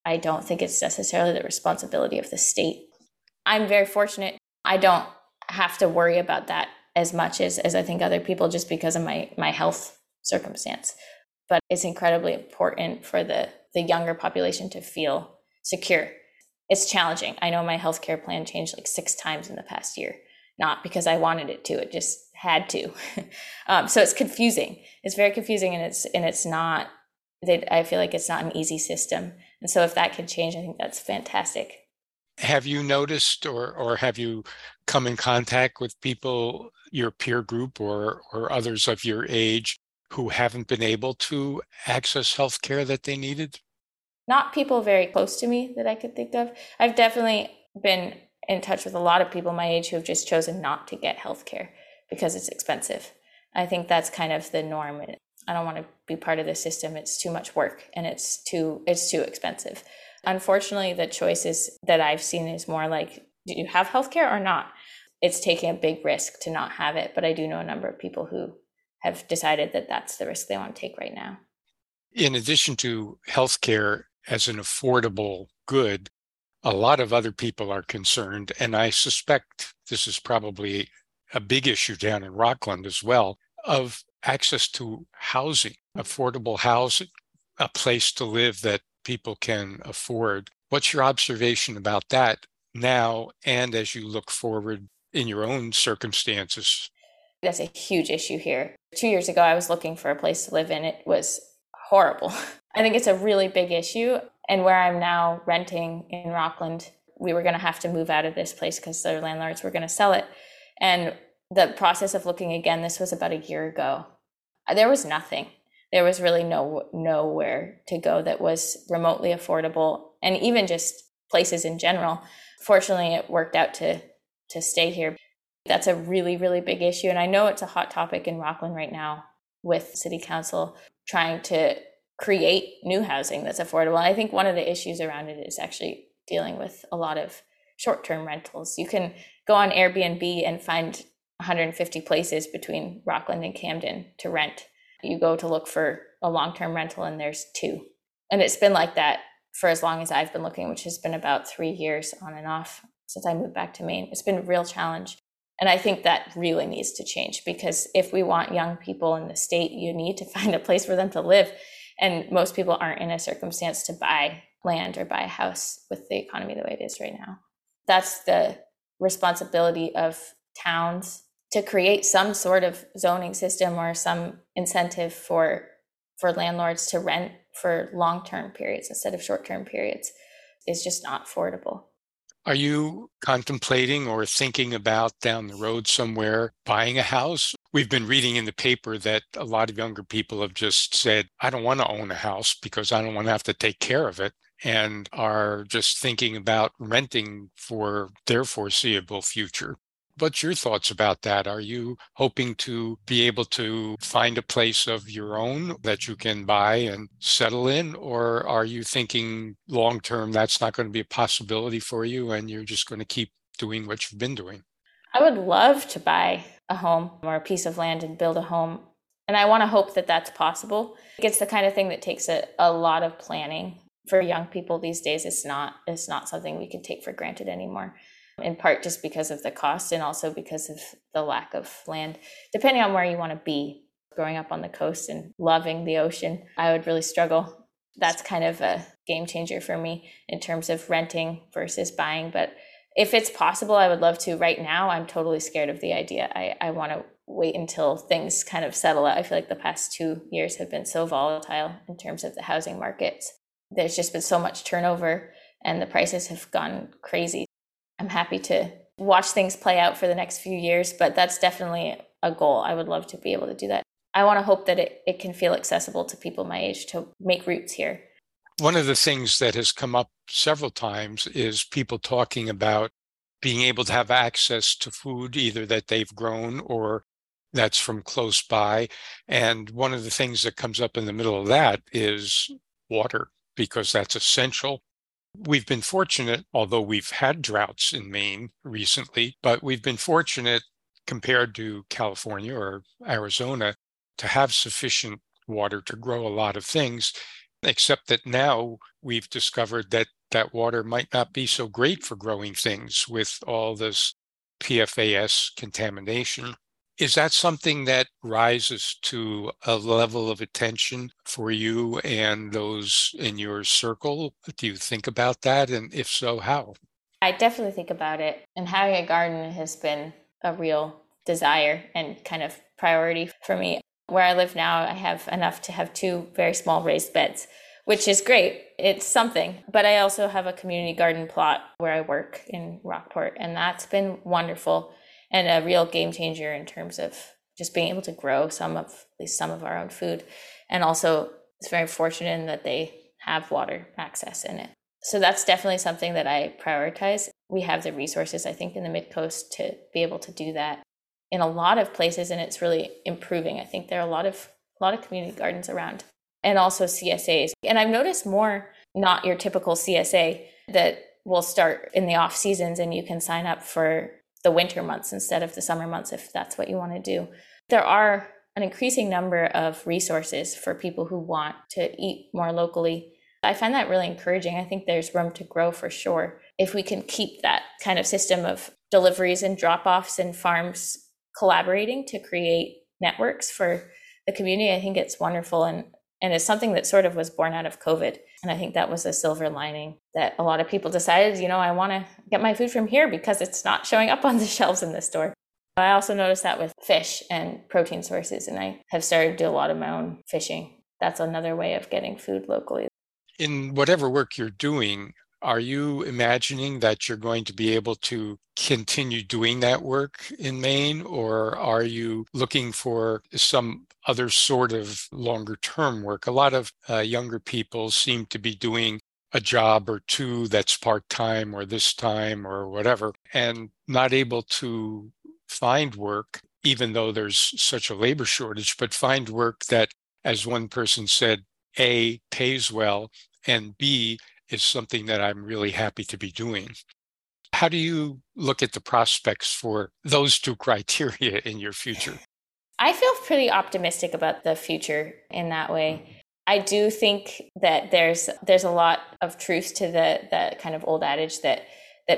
I don't think it's necessarily the responsibility of the state. I'm very fortunate. I don't have to worry about that as much as I think other people, just because of my health circumstance. But it's incredibly important for the younger population to feel secure. It's challenging. I know my healthcare plan changed like 6 times in the past year, not because I wanted it to, it just had to. So it's confusing. It's very confusing, and it's not, I feel like it's not an easy system. And so if that could change, I think that's fantastic. Have you noticed or have you come in contact with people, your peer group or others of your age, who haven't been able to access healthcare that they needed? Not people very close to me that I could think of. I've definitely been in touch with a lot of people my age who have just chosen not to get healthcare because it's expensive. I think that's kind of the norm. I don't want to be part of the system. It's too much work and it's too expensive. Unfortunately, the choices that I've seen is more like, do you have healthcare or not? It's taking a big risk to not have it, but I do know a number of people who have decided that that's the risk they want to take right now. In addition to healthcare as an affordable good, a lot of other people are concerned, and I suspect this is probably a big issue down in Rockland as well, of access to housing, affordable housing, a place to live that people can afford. What's your observation about that now and as you look forward in your own circumstances? That's a huge issue here. 2 years ago, I was looking for a place to live in. It was horrible. I think it's a really big issue. And where I'm now renting in Rockland, we were going to have to move out of this place because their landlords were going to sell it. And the process of looking again, this was about a year ago. There was nothing. There was really nowhere to go that was remotely affordable, and even just places in general. Fortunately, it worked out to stay here. That's a really, really big issue. And I know it's a hot topic in Rockland right now with City Council trying to create new housing that's affordable. And I think one of the issues around it is actually dealing with a lot of short-term rentals. You can go on Airbnb and find 150 places between Rockland and Camden to rent. You go to look for a long-term rental and there's 2. And it's been like that for as long as I've been looking, which has been about 3 years on and off since I moved back to Maine. It's been a real challenge. And I think that really needs to change, because if we want young people in the state, you need to find a place for them to live. And most people aren't in a circumstance to buy land or buy a house with the economy the way it is right now. That's the responsibility of towns to create some sort of zoning system or some incentive for landlords to rent for long-term periods instead of short-term periods. It's just not affordable. Are you contemplating or thinking about down the road somewhere buying a house? We've been reading in the paper that a lot of younger people have just said, I don't want to own a house because I don't want to have to take care of it, and are just thinking about renting for their foreseeable future. What's your thoughts about that? Are you hoping to be able to find a place of your own that you can buy and settle in? Or are you thinking long term that's not going to be a possibility for you and you're just going to keep doing what you've been doing? I would love to buy a home or a piece of land and build a home. And I want to hope that that's possible. It's the kind of thing that takes a lot of planning. For young people these days, it's not something we can take for granted anymore. In part just because of the cost and also because of the lack of land, depending on where you want to be. Growing up on the coast and loving the ocean, I would really struggle. That's kind of a game changer for me in terms of renting versus buying. But if it's possible, I would love to. Right now, I'm totally scared of the idea. I want to wait until things kind of settle out. I feel like the past 2 years have been so volatile in terms of the housing markets. There's just been so much turnover and the prices have gone crazy. I'm happy to watch things play out for the next few years, but that's definitely a goal. I would love to be able to do that. I want to hope that it can feel accessible to people my age to make roots here. One of the things that has come up several times is people talking about being able to have access to food, either that they've grown or that's from close by. And one of the things that comes up in the middle of that is water, because that's essential. We've been fortunate, although we've had droughts in Maine recently, but we've been fortunate compared to California or Arizona, to have sufficient water to grow a lot of things, except that now we've discovered that that water might not be so great for growing things with all this PFAS contamination. Is that something that rises to a level of attention for you and those in your circle? Do you think about that? And if so, how? I definitely think about it. And having a garden has been a real desire and kind of priority for me. Where I live now, I have enough to have two very small raised beds, which is great. It's something. But I also have a community garden plot where I work in Rockport, and that's been wonderful and a real game changer in terms of just being able to grow at least some of our own food. And also, it's very fortunate that they have water access in it. So that's definitely something that I prioritize. We have the resources, I think, in the Mid-Coast to be able to do that in a lot of places, and it's really improving. I think there are a lot of community gardens around, and also CSAs. And I've noticed more not your typical CSA that will start in the off seasons, and you can sign up for the winter months instead of the summer months if that's what you want to do. There are an increasing number of resources for people who want to eat more locally. I find that really encouraging. I think there's room to grow for sure if we can keep that kind of system of deliveries and drop-offs and farms collaborating to create networks for the community. I think it's wonderful, and it's something that sort of was born out of COVID. And I think that was a silver lining that a lot of people decided, I want to get my food from here because it's not showing up on the shelves in the store. I also noticed that with fish and protein sources, and I have started to do a lot of my own fishing. That's another way of getting food locally. In whatever work you're doing, are you imagining that you're going to be able to continue doing that work in Maine, or are you looking for some other sort of longer-term work? A lot of younger people seem to be doing a job or two that's part-time or this time or whatever, and not able to find work, even though there's such a labor shortage, but find work that, as one person said, A, pays well, and B, is something that I'm really happy to be doing. How do you look at the prospects for those two criteria in your future? I feel pretty optimistic about the future in that way. I do think that there's a lot of truth to the kind of old adage that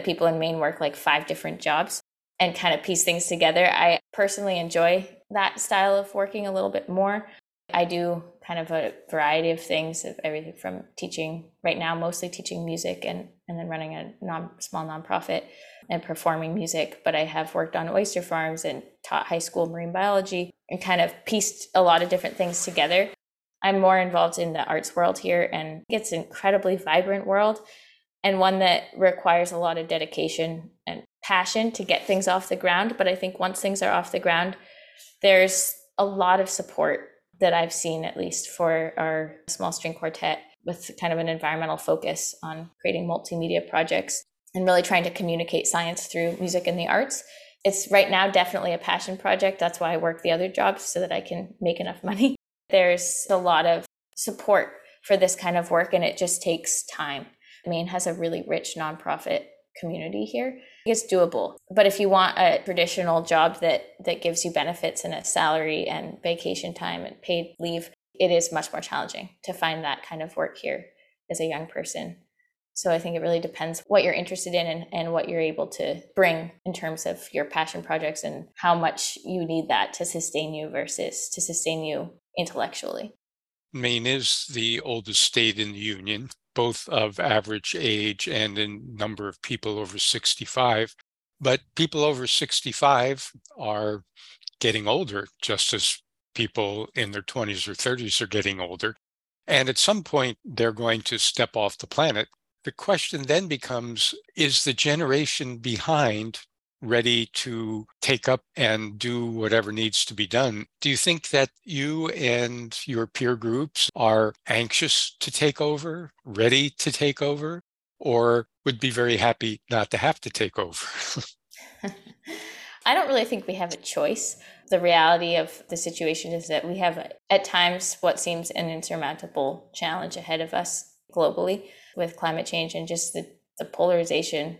people in Maine work like 5 different jobs and kind of piece things together. I personally enjoy that style of working a little bit more. I do kind of a variety of things, of everything from teaching, right now mostly teaching music and then running a small nonprofit and performing music. But I have worked on oyster farms and taught high school marine biology and kind of pieced a lot of different things together. I'm more involved in the arts world here, and it's an incredibly vibrant world and one that requires a lot of dedication and passion to get things off the ground. But I think once things are off the ground, there's a lot of support that I've seen, at least for our small string quartet, with kind of an environmental focus on creating multimedia projects and really trying to communicate science through music and the arts. It's right now definitely a passion project. That's why I work the other jobs, so that I can make enough money. There's a lot of support for this kind of work, and it just takes time. Maine has a really rich nonprofit community here. It's doable. But if you want a traditional job that gives you benefits and a salary and vacation time and paid leave, it is much more challenging to find that kind of work here as a young person. So I think it really depends what you're interested in and what you're able to bring in terms of your passion projects and how much you need that to sustain you versus to sustain you intellectually. Maine is the oldest state in the union, both of average age and in number of people over 65. But people over 65 are getting older, just as people in their 20s or 30s are getting older. And at some point, they're going to step off the planet. The question then becomes, is the generation behind ready to take up and do whatever needs to be done? Do you think that you and your peer groups are anxious to take over, ready to take over, or would be very happy not to have to take over? I don't really think we have a choice. The reality of the situation is that we have, at times, what seems an insurmountable challenge ahead of us globally with climate change and just the polarization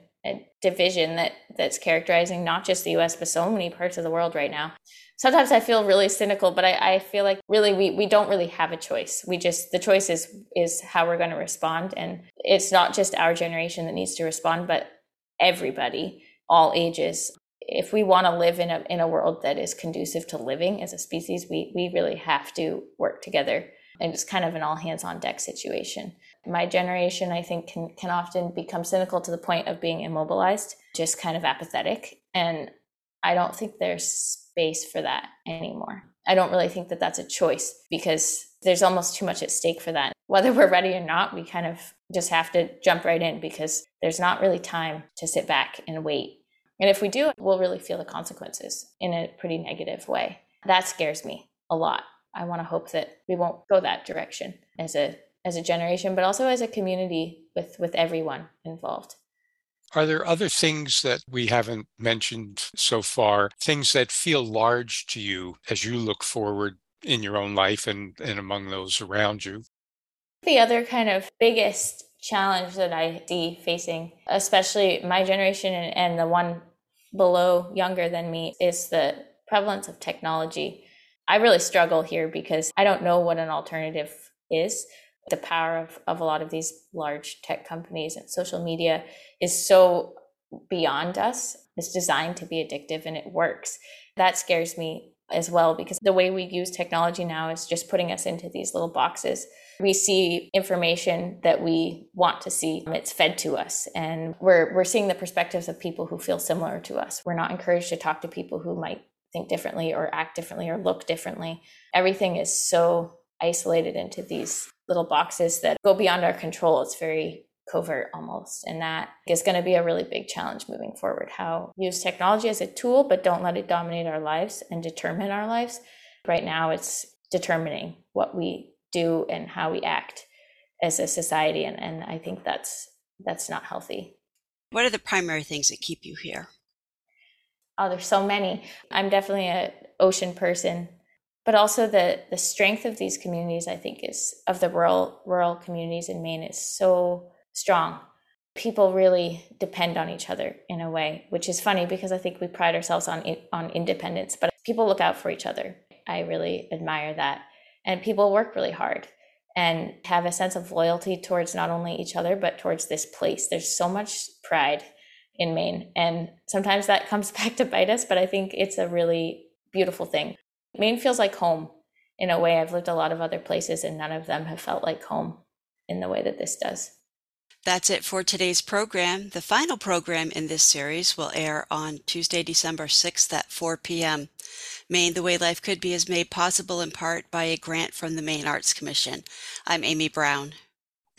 division that's characterizing not just the US, but so many parts of the world right now. Sometimes I feel really cynical, but I feel like really we don't really have a choice. We just, the choice is how we're going to respond. And it's not just our generation that needs to respond, but everybody, all ages. If we want to live in a world that is conducive to living as a species, we really have to work together. And it's kind of an all hands on deck situation. My generation, I think, can often become cynical to the point of being immobilized, just kind of apathetic. And I don't think there's space for that anymore. I don't really think that that's a choice, because there's almost too much at stake for that. Whether we're ready or not, we kind of just have to jump right in, because there's not really time to sit back and wait. And if we do, we'll really feel the consequences in a pretty negative way. That scares me a lot. I want to hope that we won't go that direction as a generation, but also as a community with everyone involved. Are there other things that we haven't mentioned so far, things that feel large to you as you look forward in your own life and among those around you? The other kind of biggest challenge that I see facing, especially my generation and the one below younger than me, is the prevalence of technology. I really struggle here because I don't know what an alternative is. The power of a lot of these large tech companies and social media is so beyond us. It's designed to be addictive and it works. That scares me as well, because the way we use technology now is just putting us into these little boxes. We see information that we want to see. It's fed to us, and we're seeing the perspectives of people who feel similar to us. We're not encouraged to talk to people who might think differently or act differently or look differently. Everything is so isolated into these little boxes that go beyond our control. It's very covert almost. And that is going to be a really big challenge moving forward. How use technology as a tool, but don't let it dominate our lives and determine our lives. Right now, it's determining what we do and how we act as a society. And I think that's not healthy. What are the primary things that keep you here? Oh, there's so many. I'm definitely an ocean person, but also the strength of these communities, I think, is of the rural communities in Maine is so strong. People really depend on each other in a way, which is funny because I think we pride ourselves on independence, but people look out for each other. I really admire that. And people work really hard and have a sense of loyalty towards not only each other, but towards this place. There's so much pride in Maine. And sometimes that comes back to bite us, but I think it's a really beautiful thing. Maine feels like home in a way. I've lived a lot of other places and none of them have felt like home in the way that this does. That's it for today's program. The final program in this series will air on Tuesday, December 6th at 4 p.m. Maine The Way Life Could Be is made possible in part by a grant from the Maine Arts Commission. I'm Amy Brown.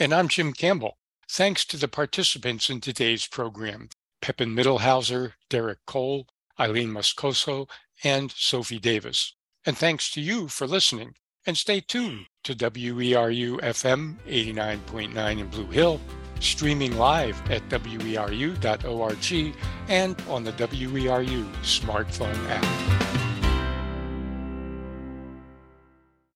And I'm Jim Campbell. Thanks to the participants in today's program, Pepin Middlehauser, Derek Cole, Eileen Moscoso, and Sophie Davis. And thanks to you for listening. And stay tuned to WERU-FM 89.9 in Blue Hill, streaming live at weru.org and on the WERU smartphone app.